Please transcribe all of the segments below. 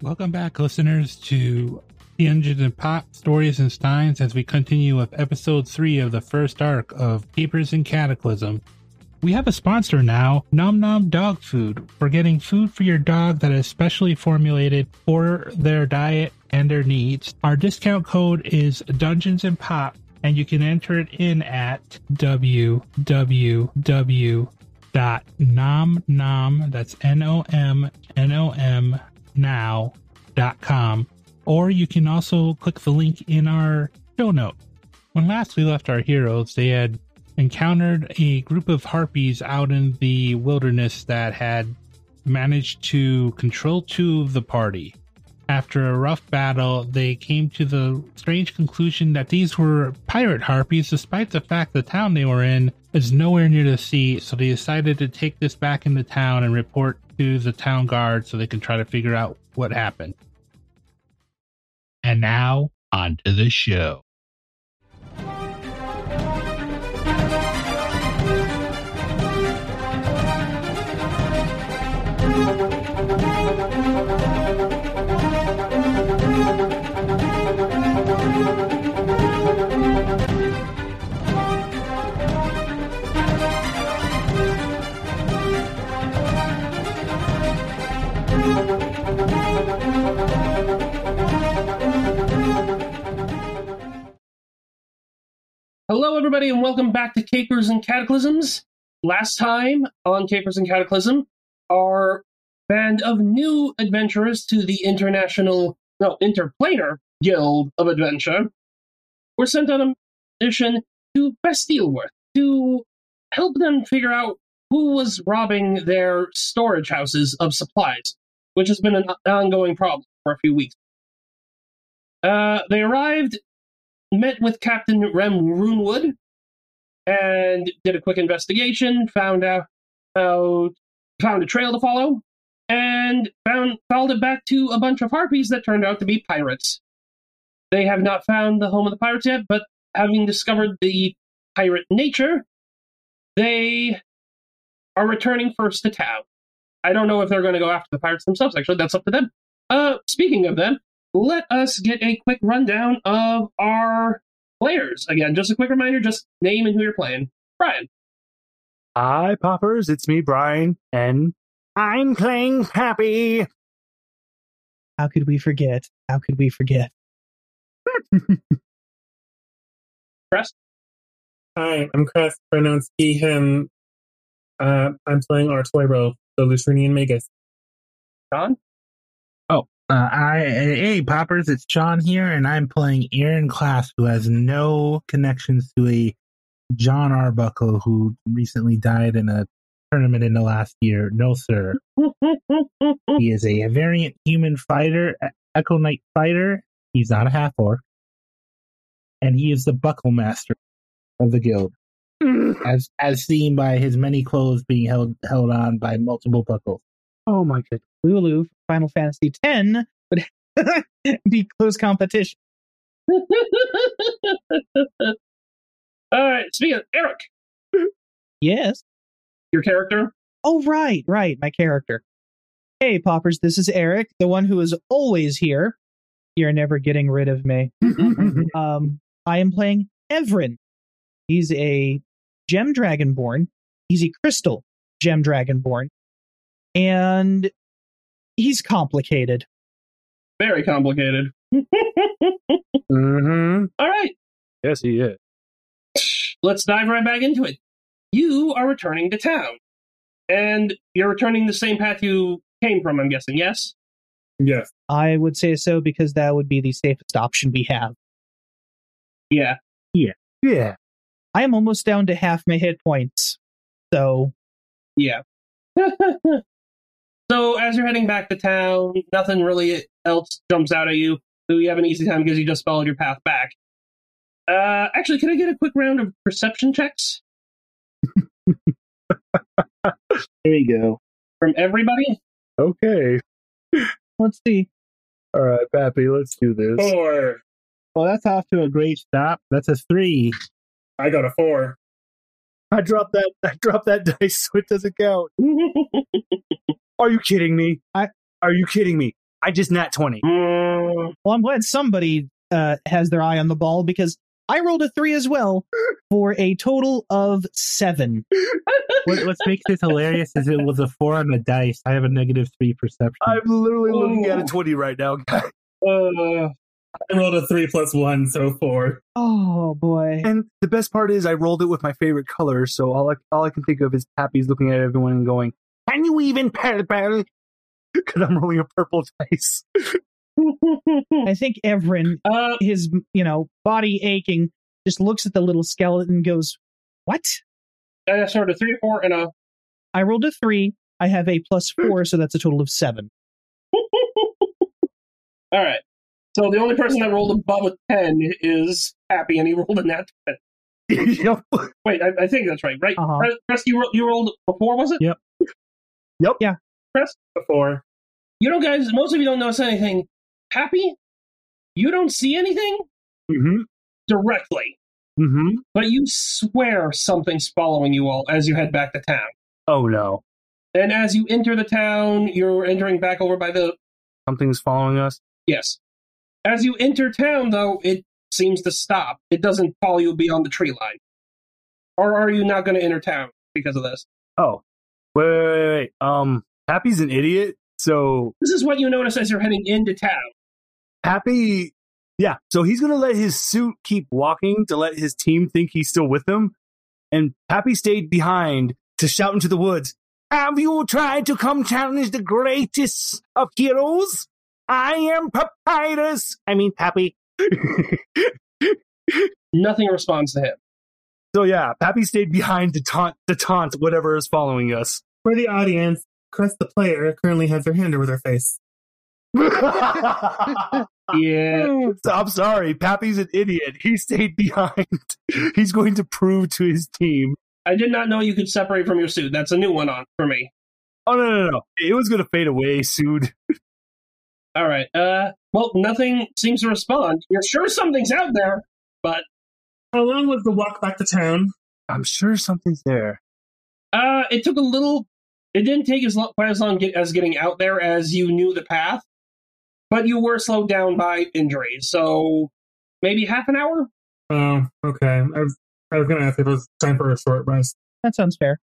Welcome back, listeners, to Dungeons and Pop Stories and Steins as we continue with episode 3 of the first arc of Capers and Cataclysm. We have a sponsor now, Nom Nom Dog Food, for getting food for your dog that is specially formulated for their diet and their needs. Our discount code is Dungeons and Pop, and you can enter it in at www.nomnom, that's N-O-M, now.com, or you can also click the link in our show note. When last we left our heroes, they had encountered a group of harpies out in the wilderness that had managed to control two of the party. After a rough battle, they came to the strange conclusion that these were pirate harpies, despite the fact the town they were in is nowhere near the sea, so they decided to take this back into town and report to the town guard so they can try to figure out what happened. And now, on to the show. Hello, everybody, and welcome back to Capers and Cataclysms. Last time on Capers and Cataclysm, our band of new adventurers to the Interplanar Guild of Adventure were sent on a mission to Bastilworth to help them figure out who was robbing their storage houses of supplies, which has been an ongoing problem for a few weeks. They arrived, met with Captain Rem Runewood, and did a quick investigation, found a trail to follow, and followed it back to a bunch of harpies that turned out to be pirates. They have not found the home of the pirates yet, but having discovered the pirate nature, they are returning first to town. I don't know if they're going to go after the pirates themselves, actually. That's up to them. Speaking of them, let us get a quick rundown of our players. Again, just a quick reminder, just name and who you're playing. Brian. Hi, Poppers. It's me, Brian, and I'm playing Happy. How could we forget? How could we forget? Crest? Hi, I'm Crest, pronounced he, him. I'm playing Artoirel, the Lutrinian Magus. John? Hey, Poppers, it's John here, and I'm playing Aaron Klaas, who has no connections to a John Arbuckle who recently died in a tournament in the last year. No, sir. He is a variant human fighter, Echo Knight fighter. He's not a half-orc. And he is the Buckle Master of the guild, as seen by his many clothes being held on by multiple buckles. Oh, my goodness. Lulu, Final Fantasy X, would be close competition. All right, speaking of Eric. Yes? Your character? Oh, right, my character. Hey, Poppers, this is Eric, the one who is always here. You're never getting rid of me. I am playing Evrynn. He's a gem dragonborn. He's a crystal gem dragonborn. And he's complicated. Very complicated. Mm-hmm. All right. Yes, he is. Let's dive right back into it. You are returning to town. And you're returning the same path you came from, I'm guessing, yes? Yes. I would say so, because that would be the safest option we have. Yeah. Yeah. Yeah. I am almost down to half my hit points. So. Yeah. So, as you're heading back to town, nothing really else jumps out at you. So you have an easy time because you just followed your path back. Actually, can I get a quick round of perception checks? There you go. From everybody? Okay. Let's see. All right, Pappy, let's do this. 4. Well, that's off to a great stop. That's a 3. I got a 4. I dropped that dice, so it doesn't count. Are you kidding me? Are you kidding me? I just nat 20. Well, I'm glad somebody has their eye on the ball, because I rolled a 3 as well for a total of 7. What makes this hilarious is it was a 4 on the dice. I have a -3 perception. I'm literally looking at a 20 right now, guys. I rolled a 3 + 1, so 4. Oh, boy. And the best part is I rolled it with my favorite color, so all I can think of is Pappy's looking at everyone and going, "Can you even parry?" Because I'm rolling a purple dice. I think Evrynn, his body aching, just looks at the little skeleton and goes, "What?" I started a 3, 4, and a... I rolled a 3. I have a +4, so that's a total of 7. All right. So the only person that rolled above a 10 is Happy, and he rolled a nat 10. Yep. Wait, I think that's right. Right, uh-huh. Chris, you rolled a 4, was it? Yep. Yeah. Chris, a 4. You know, guys, most of you don't notice anything. Happy, you don't see anything directly. Mm-hmm. But you swear something's following you all as you head back to town. Oh, no. And as you enter the town, you're entering back over by the... Something's following us? Yes. As you enter town, though, it seems to stop. It doesn't follow you beyond the tree line. Or are you not going to enter town because of this? Oh. Wait. Happy's an idiot, so... This is what you notice as you're heading into town. Happy... Yeah, so he's going to let his suit keep walking to let his team think he's still with them. And Pappy stayed behind to shout into the woods, "Have you tried to come challenge the greatest of heroes? I am Papyrus. Pappy." Nothing responds to him. So yeah, Pappy stayed behind to taunt whatever is following us. For the audience, Chris the player currently has her hand over their face. Yeah. So I'm sorry, Pappy's an idiot. He stayed behind. He's going to prove to his team. I did not know you could separate from your suit. That's a new one on for me. Oh, no. It was going to fade away soon. All right. Well, nothing seems to respond. You're sure something's out there, but... How long was the walk back to town? I'm sure something's there. It took a little... It didn't take quite as long as getting out there as you knew the path. But you were slowed down by injuries, so maybe half an hour? Oh, okay. I was going to ask if it was time for a short rest. That sounds fair.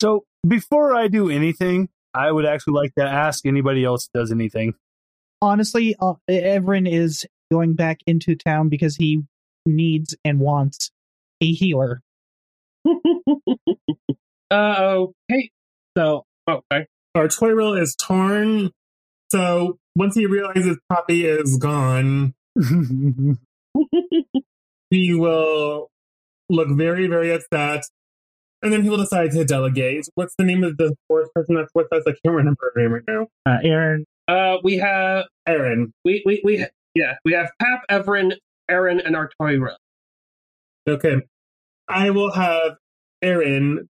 So before I do anything, I would actually like to ask anybody else does anything. Honestly, Evrynn is going back into town because he needs and wants a healer. Okay. So, okay. Our Artoirel is torn, so... Once he realizes Poppy is gone, he will look very, very upset, and then he will decide to delegate. What's the name of the fourth person that's with us? I can't remember her name right now. Aaron. We have Aaron. We have Pap, Evrynn, Aaron, and Artoirel. Okay, I will have Aaron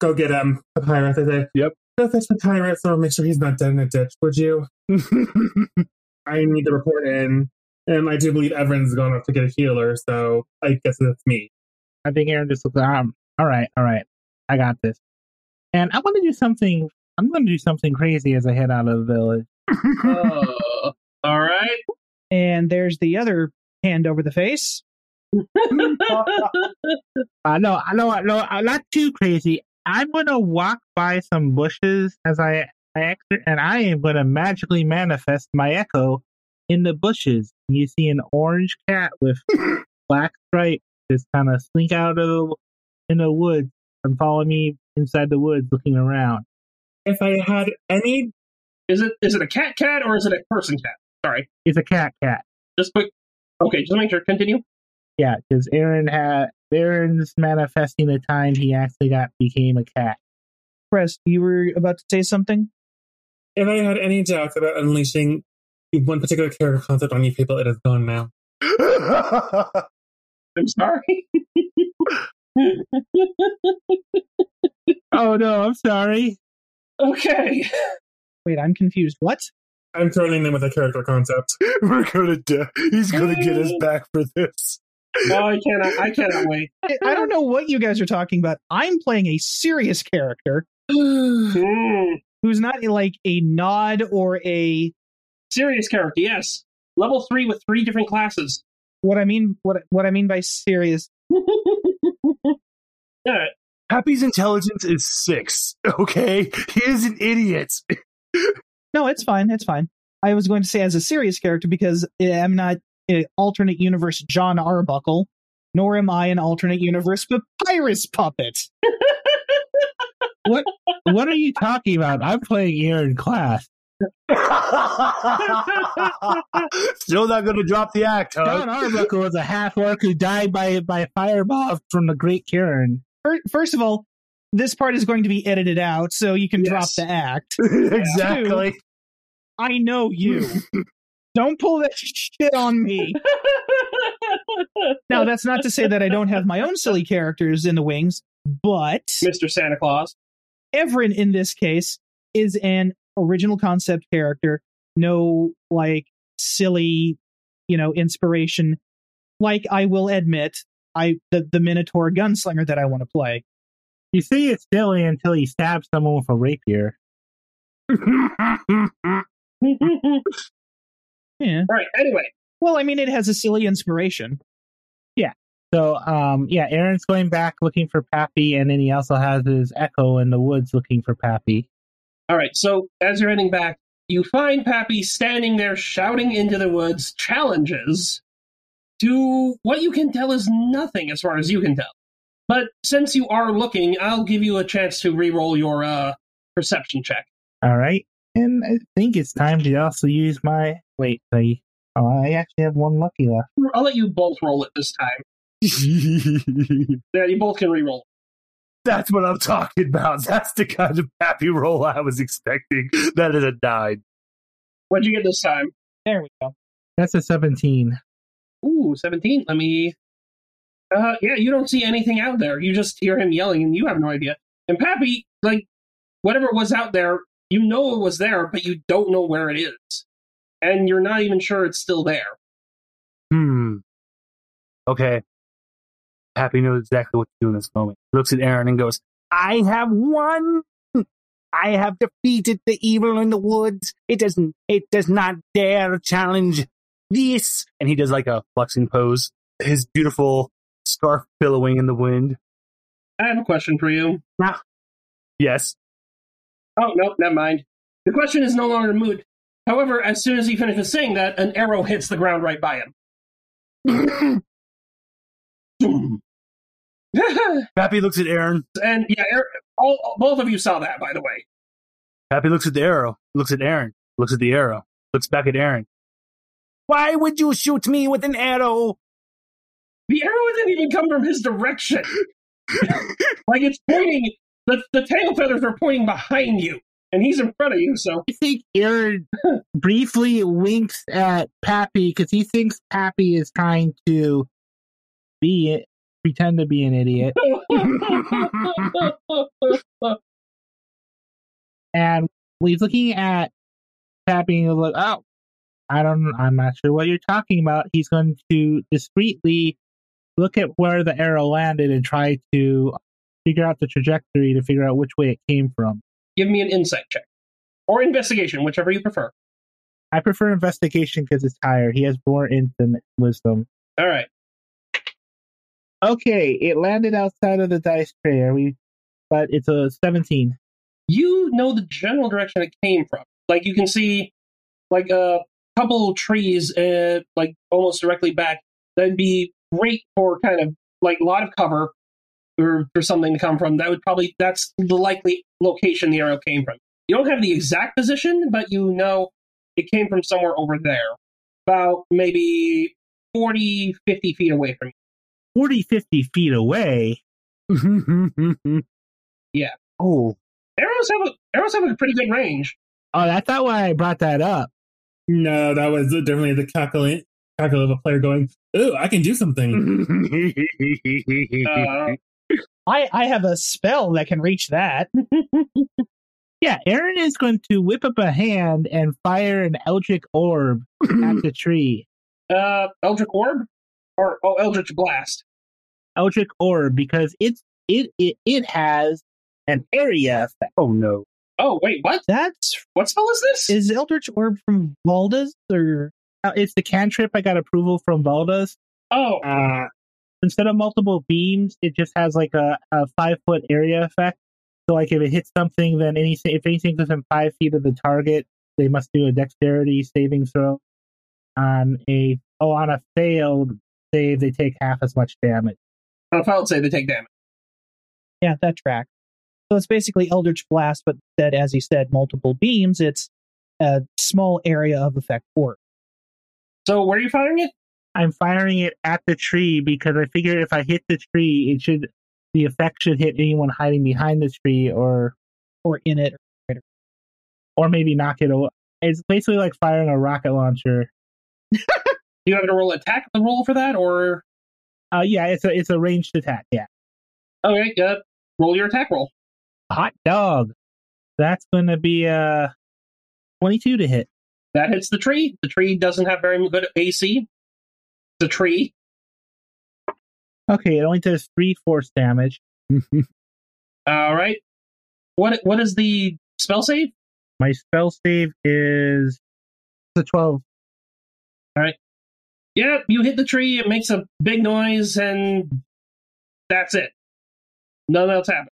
go get Papyrus. I say, yep. Go fetch Papyrus, so I'll make sure he's not dead in a ditch. Would you? I need the report in, and I do believe Evrynn's gone off to get a healer, so I guess that's me. I think Aaron just looks like, all right, I got this. And I'm going to do something crazy as I head out of the village. All right. And there's the other hand over the face. No, not too crazy. I'm going to walk by some bushes as and I am going to magically manifest my echo in the bushes. You see an orange cat with black stripes just kind of slink out of in the woods and follow me inside the woods, looking around. If I had any, is it a cat or is it a person cat? Sorry, it's a cat. Just quick, okay, just make sure. Continue. Yeah, because Aaron's manifesting the time he actually became a cat. Chris, you were about to say something. If I had any doubts about unleashing one particular character concept on you people, it is gone now. I'm sorry. Oh, no, I'm sorry. Okay. Wait, I'm confused. What? I'm turning them with a character concept. We're going to die. He's going to get us back for this. No, I cannot wait. I don't know what you guys are talking about. I'm playing a serious character. Who's not like a nod or a Serious character, yes. Level 3 with 3 different classes. What I mean by serious. Right. Happy's intelligence is 6. Okay, he is an idiot. No, it's fine. It's fine. I was going to say as a serious character because I'm not an alternate universe John Arbuckle, nor am I an alternate universe Papyrus puppet. What are you talking about? I'm playing Aaron Klaas. Still not going to drop the act, huh? John Arbuckle was a half-orc who died by a fireball from the Great Cairn. First of all, this part is going to be edited out, so you can drop the act. Exactly. Two, I know you. Don't pull that shit on me. Now, that's not to say that I don't have my own silly characters in the wings, but... Mr. Santa Claus. Evrynn, in this case, is an original concept character. No, silly, inspiration. I will admit, the Minotaur gunslinger that I want to play. You see it's silly until you stab someone with a rapier. Yeah. All right, anyway. Well, it has a silly inspiration. Yeah. So, Aaron's going back looking for Pappy, and then he also has his Echo in the woods looking for Pappy. All right, so as you're heading back, you find Pappy standing there shouting into the woods challenges to what you can tell is nothing as far as you can tell. But since you are looking, I'll give you a chance to re-roll your perception check. All right. And I think it's time to also use my... Wait, I actually have one lucky left. I'll let you both roll it this time. Yeah, you both can re-roll. That's what I'm talking about. That's the kind of happy roll I was expecting. That is a 9. What'd you get this time? There we go. That's a 17. Ooh, 17? Let me... you don't see anything out there. You just hear him yelling, and you have no idea. And Pappy, whatever was out there, you know it was there, but you don't know where it is. And you're not even sure it's still there. Okay. Pappy knows exactly what to do in this moment. Looks at Aaron and goes, I have won! I have defeated the evil in the woods. It does not dare challenge this. And he does a flexing pose. His beautiful scarf billowing in the wind. I have a question for you. Nah. Yes. Oh, no, never mind. The question is no longer moot. However, as soon as he finishes saying that, an arrow hits the ground right by him. Pappy looks at Aaron. And, both of you saw that, by the way. Pappy looks at the arrow, looks at Aaron, looks at the arrow, looks back at Aaron. Why would you shoot me with an arrow? The arrow didn't even come from his direction. It's pointing... The tail feathers are pointing behind you, and he's in front of you, so... I think Aaron briefly winks at Pappy, because he thinks Pappy is trying to pretend to be an idiot. And he's looking at Pappy, and he's like, oh, I'm not sure what you're talking about. He's going to discreetly look at where the arrow landed and try to... figure out the trajectory to figure out which way it came from. Give me an insight check. Or investigation, whichever you prefer. I prefer investigation because it's higher. He has more instant wisdom. All right. Okay, it landed outside of the dice tray. But it's a 17. You know the general direction it came from. You can see, a couple trees, almost directly back. That'd be great for kind of, a lot of cover. Or something to come from, that's the likely location the arrow came from. You don't have the exact position, but you know it came from somewhere over there. About maybe 40, 50 feet away from you. 40, 50 feet away? Yeah. Oh. Arrows have a pretty good range. Oh, that's not why I brought that up. No, that was definitely the cackle of a player going, ooh, I can do something. I have a spell that can reach that. Yeah, Aaron is going to whip up a hand and fire an Eldritch Orb at the tree. Eldritch Orb? Or Eldritch Blast. Eldritch Orb, because it has an area effect. Oh, no. Oh, wait, what? What spell is this? Is Eldritch Orb from Valdas? Or it's the cantrip I got approval from Valdas. Oh. Instead of multiple beams, it just has like a 5-foot area effect. So like if it hits something, then anything, if anything's within 5 feet of the target, they must do a dexterity saving throw. On a failed save, they take half as much damage. On a failed save, they take damage. Yeah, that tracks. So it's basically Eldritch Blast, but that, as he said, multiple beams. It's a small area of effect orb. So where are you firing it? I'm firing it at the tree because I figure if I hit the tree, the effect should hit anyone hiding behind the tree or in it, or maybe knock it away. It's basically like firing a rocket launcher. You have to roll attack roll for that, or yeah, it's a ranged attack. Yeah. Okay. Roll your attack roll. Hot dog. That's going to be a 22 to hit. That hits the tree. The tree doesn't have very good AC. The tree. Okay, it only does 3 force damage. All right. What is the spell save? My spell save is the 12. All right. Yeah, you hit the tree. It makes a big noise, and that's it. Nothing else happens.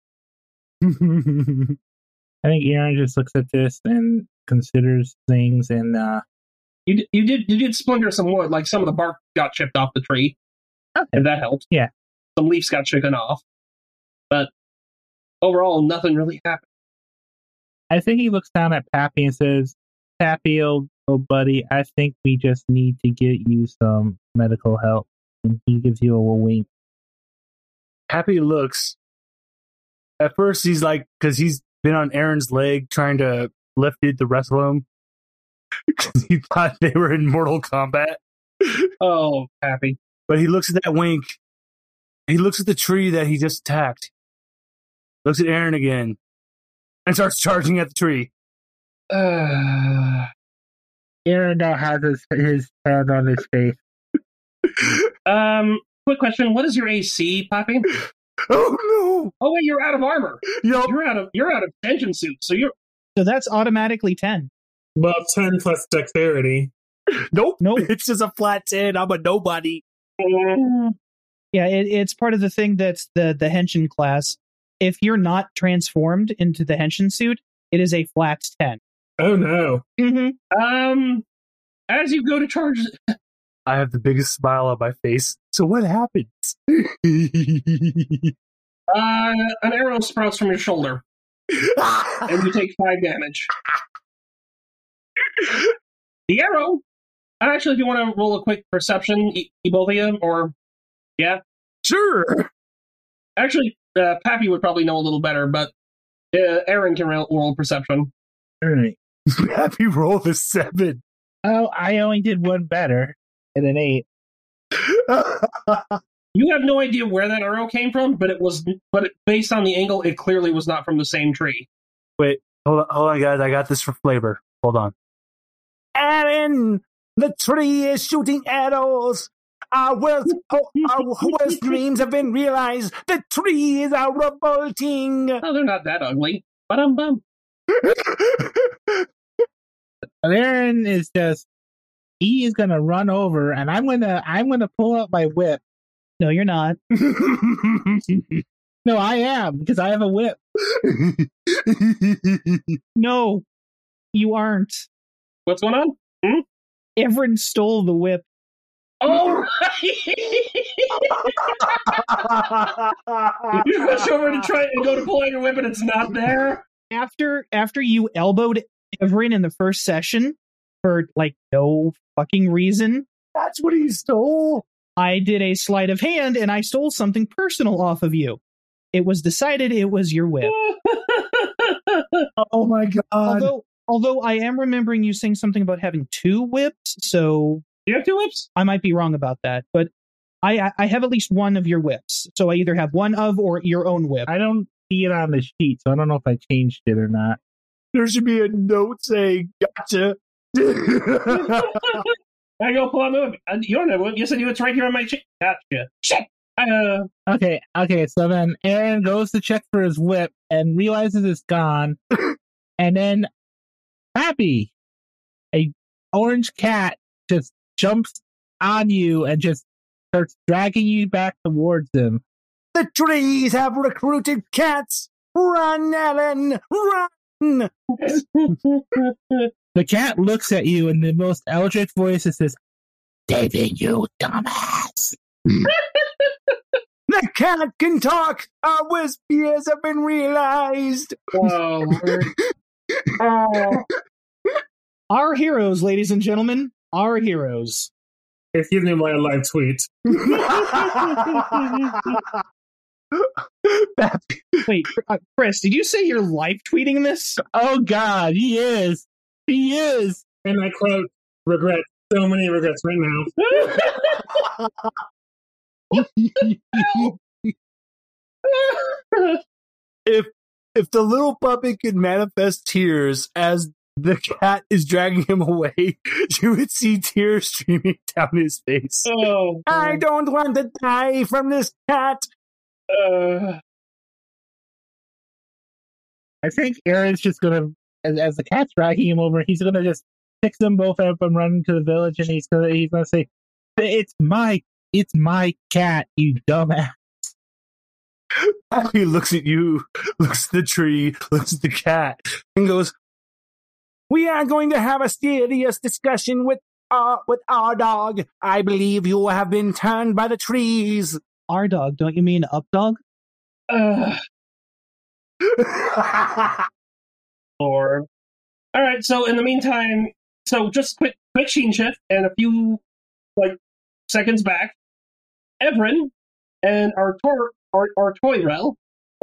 I think Aaron just looks at this and considers things, and you did splinter some wood, like some of the bark got chipped off the tree. Okay. If that helps. Yeah. Some leaves got chipped off. But overall, nothing really happened. I think he looks down at Pappy and says, Pappy, old buddy, I think we just need to get you some medical help. And he gives you a wink. Pappy looks. At first, he's like, because he's been on Aaron's leg trying to lift it to wrestle him. Because he thought they were in Mortal Kombat. Oh, Pappy. But he looks at that wink. He looks at the tree that he just attacked. Looks at Aaron again. And starts charging at the tree. Aaron now has his hand on his face. Quick question. What is your AC, Poppy? Oh, no. Oh, wait, you're out of armor. Yep. You're out of tension suit. So that's automatically 10. Well, 10 plus dexterity. Nope. It's just a flat 10. I'm a nobody. Yeah, it's part of the thing that's the Henshin class. If you're not transformed into the Henshin suit, it is a flat 10. Oh, no. Mm-hmm. As you go to charge... I have the biggest smile on my face. So what happens? An arrow sprouts from your shoulder. And you take 5 damage. The arrow... Actually, if you want to roll a quick perception, both of you, or... Yeah? Sure! Actually, Pappy would probably know a little better, but Aaron can roll perception. All right. Pappy rolled a 7. Oh, I only did one better, and an 8. You have no idea where that arrow came from, but based on the angle, it clearly was not from the same tree. Wait, hold on, guys. I got this for flavor. Hold on. Aaron, the tree is shooting arrows. Our worst dreams have been realized. The trees are revolting. Oh, they're not that ugly. Ba-dum-bum. Aaron is just... He is gonna run over, and I'm gonna pull out my whip. No, you're not. No, I am, because I have a whip. No, you aren't. What's going on? Hmm? Evrynn stole the whip. Oh, right! You rush over to try and go to pull out your whip, and it's not there. After you elbowed Evrynn in the first session for like no fucking reason, that's what he stole. I did a sleight of hand, and I stole something personal off of you. It was decided it was your whip. Oh my god! Although I am remembering you saying something about having 2 whips, so. Do you have 2 whips? I might be wrong about that, but I have at least one of your whips. So I either have one of or your own whip. I don't see it on the sheet, so I don't know if I changed it or not. There should be a note saying, gotcha. I go pull out my whip. You don't know. You said it's right here on my sheet. Gotcha. Shit! Okay, so then Aaron goes to check for his whip and realizes it's gone. and then Happy, a orange cat, just jumps on you and just starts dragging you back towards him. The trees have recruited cats. Run, Ellen, run! The cat looks at you in the most eldritch voice and says, "Saving you, dumbass." The cat can talk. Our wisp ears have been realized. Whoa. Our heroes, ladies and gentlemen, our heroes. If you knew my live tweet. Wait, Chris, did you say you're live tweeting this? Oh God, he is. He is. And I quote, regret. So many regrets right now. If the little puppy could manifest tears as the cat is dragging him away, you would see tears streaming down his face. Oh, I don't want to die from this cat. I think Aaron's just gonna, as the cat's dragging him over, he's gonna just pick them both up and run to the village, and he's gonna say, "It's my cat, you dumbass." He looks at you, looks at the tree, looks at the cat, and goes, "We are going to have a serious discussion with our dog. I believe you have been turned by the trees." Our dog? Don't you mean Up Dog? Lord. All right. So in the meantime, just quick scene shift, and a few seconds back, Evrynn and Artoirel. I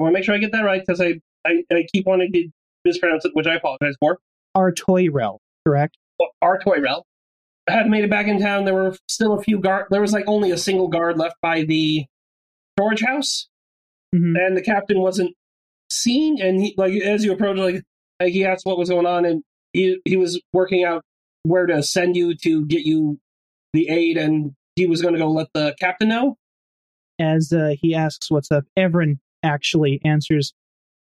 want to make sure I get that right because I keep wanting to mispronounce it, which I apologize for. Artoirel, correct? Artoirel had made it back in town. There were still a few guard. There was only a single guard left by the storage house, and the captain wasn't seen. And he, as you approach, he asked what was going on, and he was working out where to send you to get you the aid, and he was going to go let the captain know. As he asks what's up, Evrynn actually answers,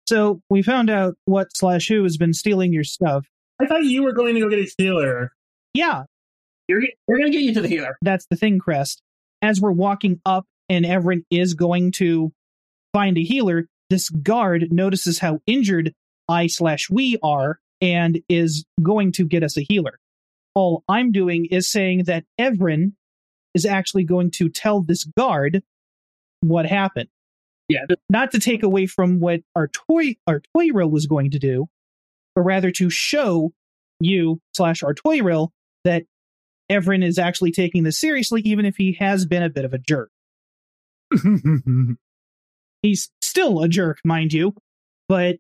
"So we found out what/who has been stealing your stuff." I thought you were going to go get a healer. Yeah. We're going to get you to the healer. That's the thing, Crest. As we're walking up and Evrynn is going to find a healer, this guard notices how injured I/we are and is going to get us a healer. All I'm doing is saying that Evrynn is actually going to tell this guard what happened. Yeah. Not to take away from what Artoirel was going to do, but rather to show you/Artoirel that Evrynn is actually taking this seriously, even if he has been a bit of a jerk. He's still a jerk, mind you, but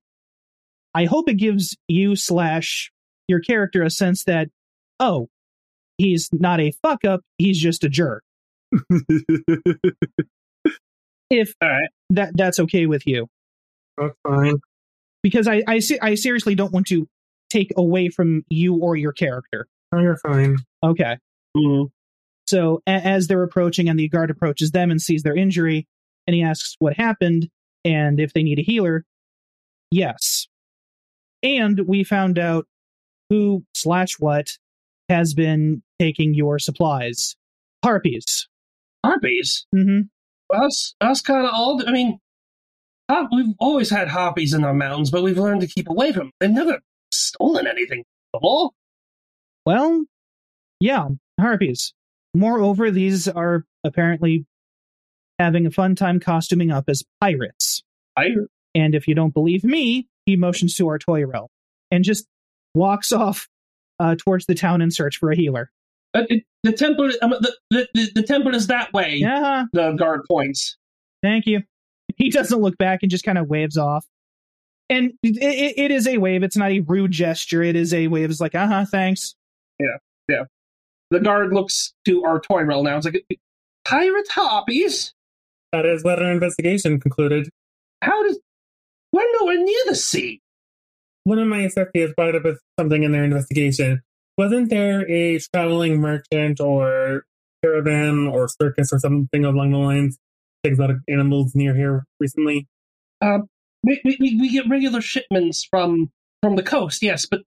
I hope it gives you/your character a sense that, oh, he's not a fuck up, he's just a jerk. If all right. That's okay with you. That's fine. Because I seriously don't want to take away from you or your character. Oh, you're fine. Okay. Mm-hmm. So as they're approaching, and the guard approaches them and sees their injury, and he asks what happened and if they need a healer. Yes. And we found out who/what has been taking your supplies. Harpies. Harpies? Mm-hmm. Well, that's kind of old. I mean, we've always had harpies in our mountains, but we've learned to keep away from them. They've never stolen anything before. Well, yeah, harpies. Moreover, these are apparently having a fun time costuming up as pirates. Pirates? And if you don't believe me, he motions to Artoirel and just walks off towards the town in search for a healer. The temple is that way, uh-huh. The guard points. Thank you. He doesn't look back and just kind of waves off. And it is a wave. It's not a rude gesture. It is a wave. It's uh-huh, thanks. Yeah, yeah. The guard looks to Artoirel now. It's pirate harpies? That is letter investigation concluded. We're nowhere near the sea. One of my associates brought up something in their investigation. Wasn't there a traveling merchant or caravan or circus or something along the lines that takes a lot of animals near here recently? We get regular shipments from From the coast, yes, but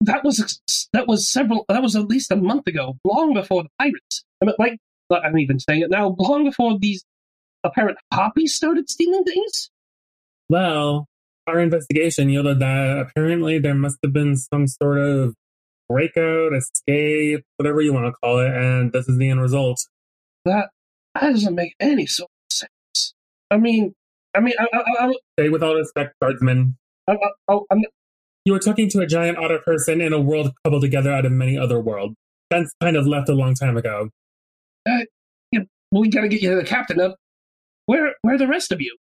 that was at least a month ago, long before the pirates. I mean, I'm even saying it now, long before these apparent hoppies started stealing things. Well, our investigation yielded that apparently there must have been some sort of breakout, escape, whatever you want to call it, and this is the end result. That doesn't make any sort of sense. I say with all respect, guardsmen. You were talking to a giant otter person in a world cobbled together out of many other worlds. That's kind of left a long time ago. We gotta get you to the captain up. Where are the rest of you?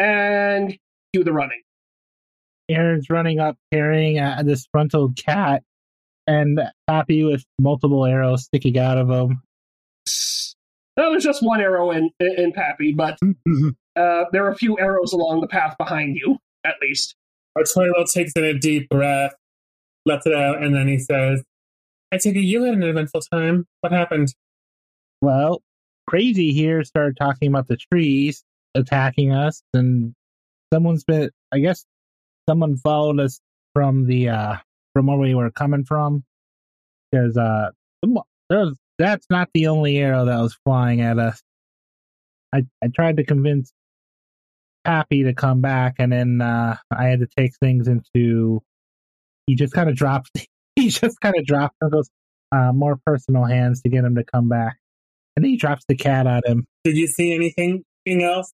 And do the running. Aaron's running up carrying a disgruntled cat and Happy with multiple arrows sticking out of him. No, there's just one arrow in Pappy, but there are a few arrows along the path behind you, at least. Artoirel takes in a deep breath, lets it out, and then he says, I take it you had an eventful time. What happened? Well, Crazy here started talking about the trees attacking us, and someone followed us from the from where we were coming from, because that's not the only arrow that was flying at us. I tried to convince Pappy to come back, and then I had to take things into. He just kind of dropped those more personal hands to get him to come back, and then he drops the cat at him. Did you see anything else?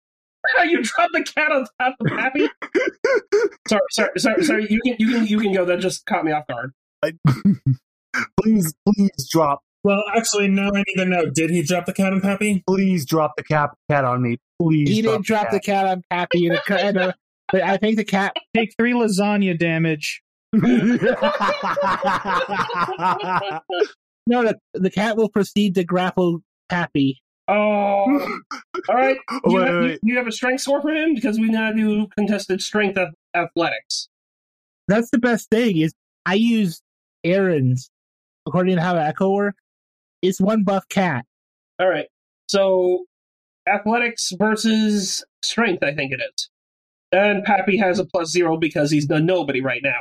You dropped the cat on top of Pappy. Sorry. You can go. That just caught me off guard. Please drop. Well, actually, no, I need to know. Did he drop the cat on Pappy? Please drop the cat on me. Please. He didn't drop the cat on Pappy. But I think the cat... Take 3 lasagna damage. No, the cat will proceed to grapple Pappy. Oh. All right. You have a strength score for him? Because we now do contested strength athletics. That's the best thing, is I use errands, according to how Echo works. It's one buff cat. All right. So athletics versus strength, I think it is. And Pappy has a +0 because he's done nobody right now.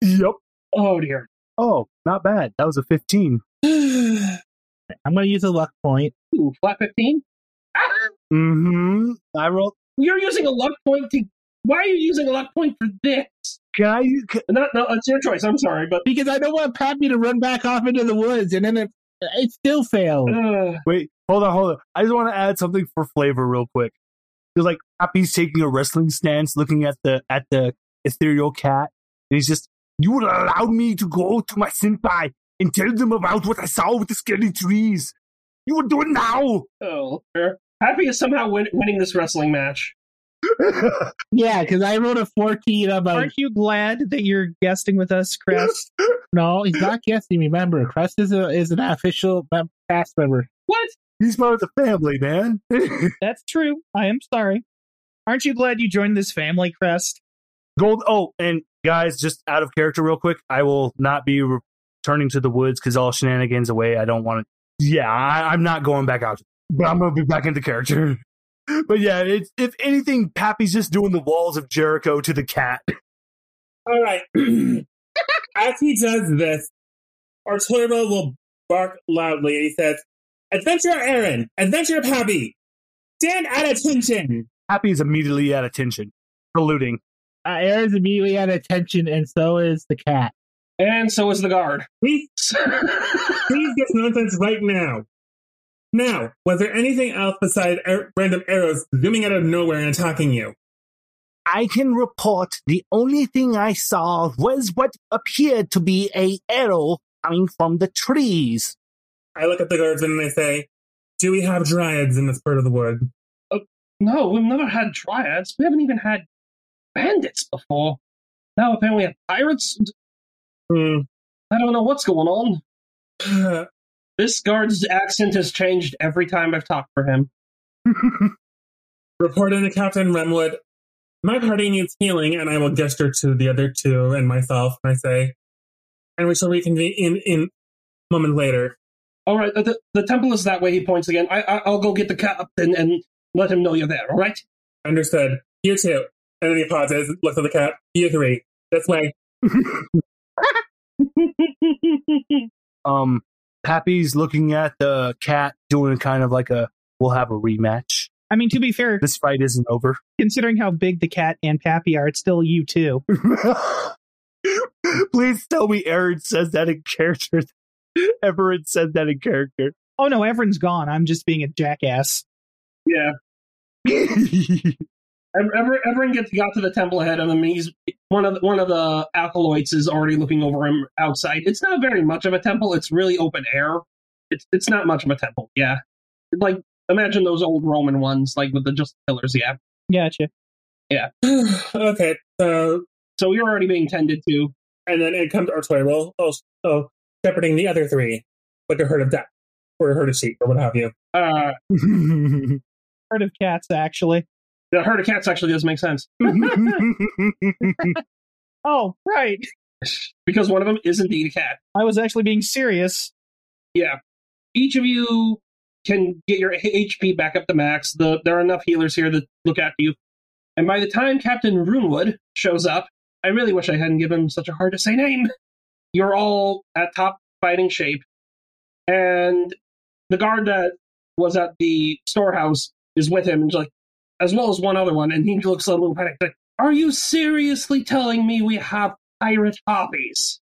Yep. Oh, dear. Oh, not bad. That was a 15. I'm going to use a luck point. Ooh, flat 15? Ah! Mm-hmm. I rolled. You're using a luck point to... Why are you using a luck point for this? No, it's your choice. I'm sorry, but... Because I don't want Pappy to run back off into the woods, and then it still failed. Wait, hold on. I just want to add something for flavor real quick. Because, Pappy's taking a wrestling stance, looking at the ethereal cat, and he's just, you would allow me to go to my senpai and tell them about what I saw with the scary trees. You would do it now! Oh, fair. Pappy is somehow winning this wrestling match. Yeah, because I wrote a 14 about... Aren't you glad that you're guesting with us, Crest? No, he's not guesting. Remember, Crest is an official cast member. What? He's part of the family, man. That's true. I am sorry. Aren't you glad you joined this family, Crest? Gold. Oh, and guys, just out of character real quick, I will not be returning to the woods because all shenanigans away. I don't want to... Yeah, I'm not going back out. But I'm going to be back into character. But yeah, if anything, Pappy's just doing the walls of Jericho to the cat. All right. As he does this, Artoirel will bark loudly and he says, Adventure Aaron! Adventure Pappy! Stand at attention! Pappy is immediately at attention. Saluting. Aaron's immediately at attention, and so is the cat. And so is the guard. Please get nonsense right now. Now, was there anything else besides random arrows zooming out of nowhere and attacking you? I can report the only thing I saw was what appeared to be an arrow coming from the trees. I look at the guardsmen and I say, do we have dryads in this part of the wood? No, we've never had dryads. We haven't even had bandits before. Now apparently we have pirates. I don't know what's going on. This guard's accent has changed every time I've talked for him. Reporting to Captain Remwood, my party needs healing, and I will gesture to the other two and myself, I say, and we shall reconvene in a moment later. All right, the temple is that way, he points again. I'll go get the captain and let him know you're there, all right? Understood. You two. And then he pauses, looks at the cat. You three. This way. Pappy's looking at the cat, doing kind of like a, we'll have a rematch. I mean, to be fair, this fight isn't over. Considering how big the cat and Pappy are, it's still you two. Please tell me Aaron says that in character. Everett said that in character. Oh no, Everin's gone. I'm just being a jackass. Yeah. Evrynn got to the temple ahead of him, and he's one of the acolytes is already looking over him outside. It's not very much of a temple. It's really open air. It's not much of a temple. Yeah, like imagine those old Roman ones, like with the just pillars. Yeah. Gotcha. Yeah. Okay. So you're already being tended to, and then it comes Artoirel, also shepherding the other three, like a herd of duck or a herd of sheep or what have you. Herd of cats, actually. The herd of cats actually does make sense. Oh, right. Because one of them is indeed a cat. I was actually being serious. Yeah. Each of you can get your HP back up to max. There are enough healers here that look after you. And by the time Captain Runewood shows up, I really wish I hadn't given him such a hard-to-say name. You're all at top fighting shape. And the guard that was at the storehouse is with him, and like, as well as one other one, and he looks a little panicked. Like, are you seriously telling me we have pirate hobbies?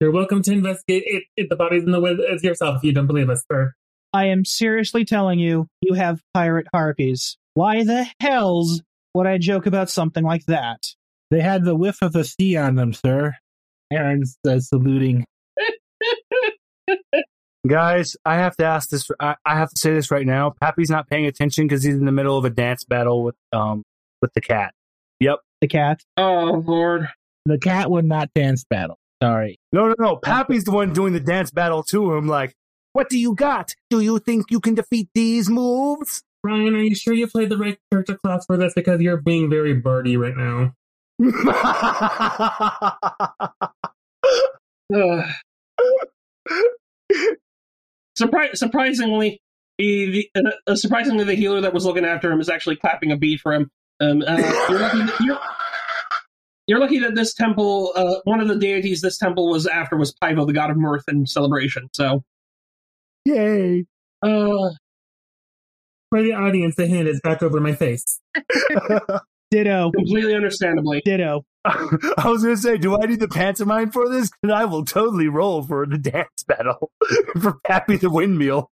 You're welcome to investigate the bodies in the wind as yourself if you don't believe us, sir. I am seriously telling you have pirate harpies. Why the hells would I joke about something like that? They had the whiff of the sea on them, sir. Aaron says, saluting. Guys, I have to ask this. I have to say this right now. Pappy's not paying attention because he's in the middle of a dance battle with the cat. Yep, the cat. Oh Lord, the cat would not dance battle. Sorry. No. Pappy's the one doing the dance battle to him. Like, what do you got? Do you think you can defeat these moves? Ryan, are you sure you played the right character class for this? Because you're being very birdy right now. Surprisingly, the healer that was looking after him is actually clapping a beat for him. You're lucky that this temple, one of the deities this temple was after was Paivo, the god of mirth and celebration. So, yay! For the audience, the hand is back over my face. Ditto. Completely understandably. Ditto. I was going to say, do I need the pantomime for this? Because I will totally roll for the dance battle for Pappy the Windmill.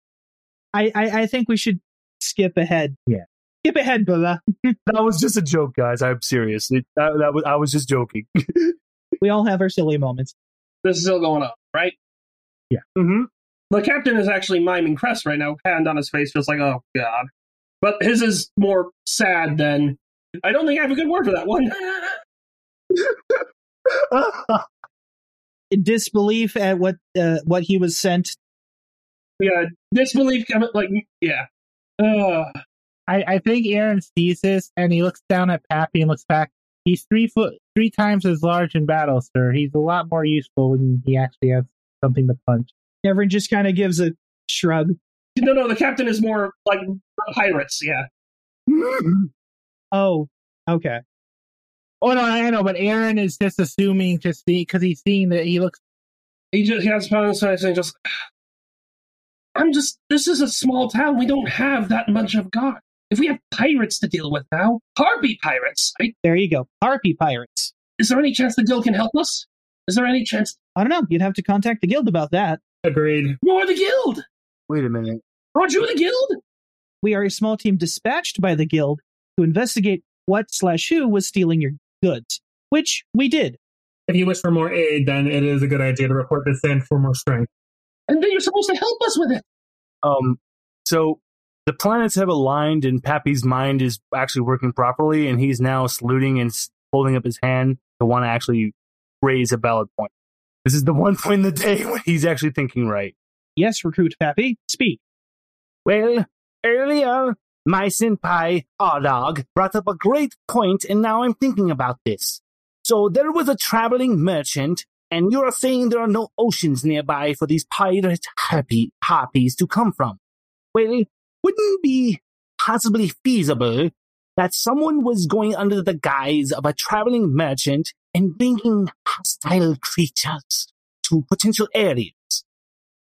I think we should skip ahead. Yeah. Skip ahead, Bella. That was just a joke, guys. I'm serious. I was just joking. We all have our silly moments. This is still going on, right? Yeah. Mm-hmm. The captain is actually miming crest right now, hand on his face, just like, oh, God. But his is more sad than... I don't think I have a good word for that one. Disbelief at what he was sent. Yeah, disbelief. Like, yeah. I think Aaron sees this, and he looks down at Pappy and looks back. He's 3 foot, 3 times as large in battle, sir. He's a lot more useful when he actually has something to punch. Everyone just kind of gives a shrug. No, the captain is more like pirates. Yeah. Oh, okay. Oh, no, I know, but Aaron is just assuming, just because he's seeing that he looks... He has problems saying just... This is a small town. We don't have that much of God. If we have pirates to deal with now, harpy pirates. Right? There you go. Harpy pirates. Is there any chance the guild can help us? Is there any chance... I don't know. You'd have to contact the guild about that. Agreed. You're the guild! Wait a minute. Aren't you the guild? We are a small team dispatched by the guild to investigate what/who was stealing your goods, which we did. If you wish for more aid, then it is a good idea to report this in for more strength. And then you're supposed to help us with it. So the planets have aligned, and Pappy's mind is actually working properly, and he's now saluting and holding up his hand to want to actually raise a valid point. This is the one point in the day when he's actually thinking right. Yes, recruit Pappy. Speak. Well, earlier... my senpai, Ardog, brought up a great point, and now I'm thinking about this. So there was a traveling merchant, and you're saying there are no oceans nearby for these pirate harpies to come from. Well, wouldn't it be possibly feasible that someone was going under the guise of a traveling merchant and bringing hostile creatures to potential areas.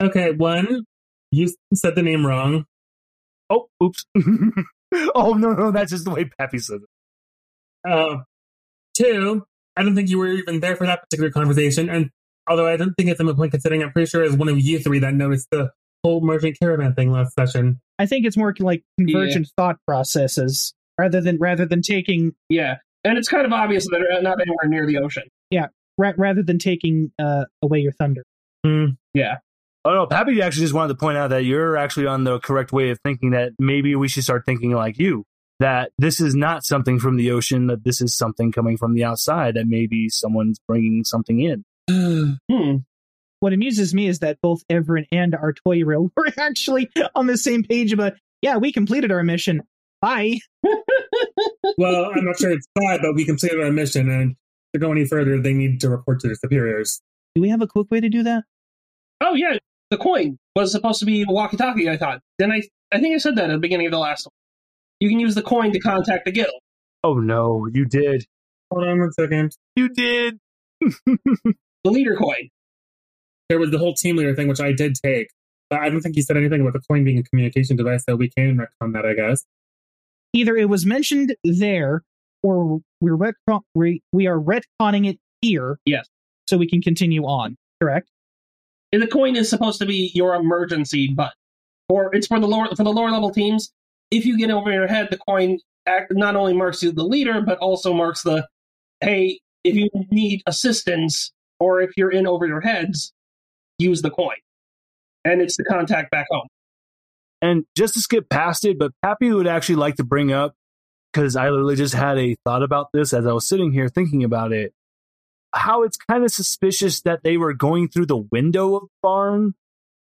Okay, one, you said the name wrong. Oh, oops. Oh, no, that's just the way Pappy said it. Two, I don't think you were even there for that particular conversation, and although I don't think it's a point considering, I'm pretty sure it was one of you three that noticed the whole merchant caravan thing last session. I think it's more like convergent thought processes rather than taking... Yeah, and it's kind of obvious that they're not anywhere near the ocean. Yeah, rather than taking away your thunder. Mm. Yeah. Oh, no, Pappy actually just wanted to point out that you're actually on the correct way of thinking, that maybe we should start thinking like you, that this is not something from the ocean, that this is something coming from the outside, that maybe someone's bringing something in. What amuses me is that both Evrynn and Artoirel were actually on the same page about, we completed our mission. Bye. Well, I'm not sure it's bye, but we completed our mission, and to go any further, they need to report to their superiors. Do we have a quick way to do that? Oh, yeah. The coin was supposed to be a walkie-talkie, I thought. Then I think I said that at the beginning of the last one. You can use the coin to contact the guild. Oh, no, you did. Hold on 1 second. You did. The leader coin. There was the whole team leader thing, which I did take. But I don't think he said anything about the coin being a communication device, so we can retcon that, I guess. Either it was mentioned there, or we are retconning it here. Yes. So we can continue on, correct? And the coin is supposed to be your emergency button. Or it's for the lower level teams. If you get over your head, the coin not only marks you the leader, but also marks the, hey, if you need assistance, or if you're in over your heads, use the coin. And it's the contact back home. And just to skip past it, but Pappy would actually like to bring up, because I literally just had a thought about this as I was sitting here thinking about it, how it's kind of suspicious that they were going through the window of the barn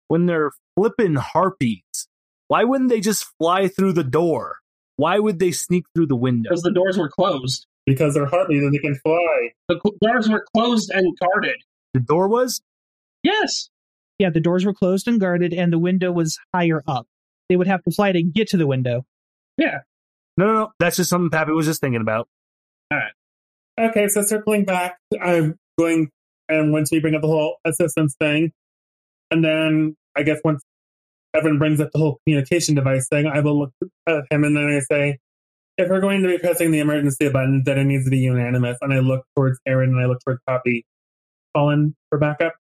when they're flipping harpies. Why wouldn't they just fly through the door? Why would they sneak through the window? Because the doors were closed. Because they're harpies and they can fly. The doors were closed and guarded. The door was? Yes. Yeah, the doors were closed and guarded, and the window was higher up. They would have to fly to get to the window. Yeah. No. That's just something Pappy was just thinking about. All right. Okay, so circling back, I'm going, and once we bring up the whole assistance thing, and then I guess once Evrynn brings up the whole communication device thing, I will look at him and then I say, if we're going to be pressing the emergency button, then it needs to be unanimous. And I look towards Aaron and I look towards Poppy. Call in for backup?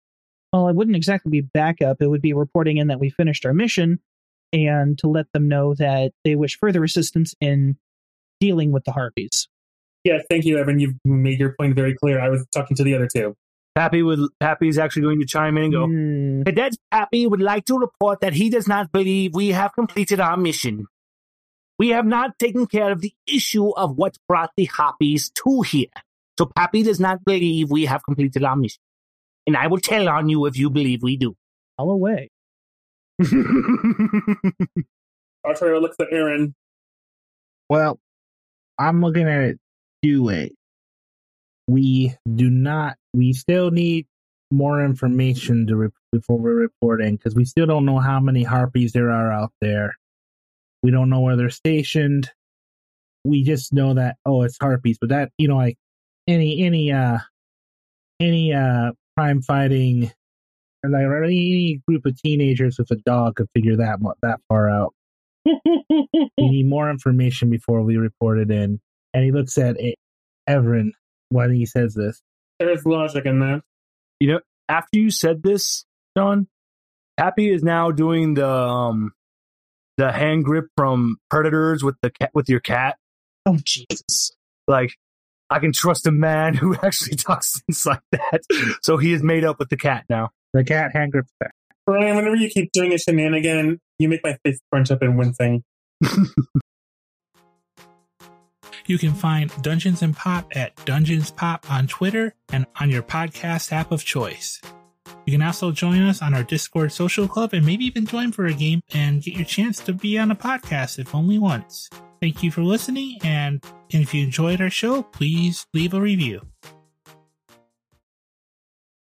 Well, it wouldn't exactly be backup. It would be reporting in that we finished our mission and to let them know that they wish further assistance in dealing with the harpies. Yeah, thank you, Evrynn. You've made your point very clear. I was talking to the other two. Pappy's actually going to chime in and go, Cadet Pappy would like to report that he does not believe we have completed our mission. We have not taken care of the issue of what brought the harpies to here. So Pappy does not believe we have completed our mission. And I will tell on you if you believe we do. All away. Arturo looks at Aaron. Well, I'm looking at it. Do it. We do not. We still need more information before we're reporting, because we still don't know how many harpies there are out there. We don't know where they're stationed. We just know that it's harpies, but that like any crime fighting or like any group of teenagers with a dog could figure that far out. We need more information before we report it in. And he looks at Evrynn when he says this. There's logic in that. After you said this, John, Pappy is now doing the hand grip from Predators with your cat. Oh, Jesus. Like, I can trust a man who actually talks things like that. So he is made up with the cat now. The cat hand grip. Brian, whenever you keep doing a shenanigan, you make my face crunch up and wincing. You can find Dungeons and Pop at Dungeons Pop on Twitter and on your podcast app of choice. You can also join us on our Discord social club and maybe even join for a game and get your chance to be on a podcast if only once. Thank you for listening, and if you enjoyed our show, please leave a review.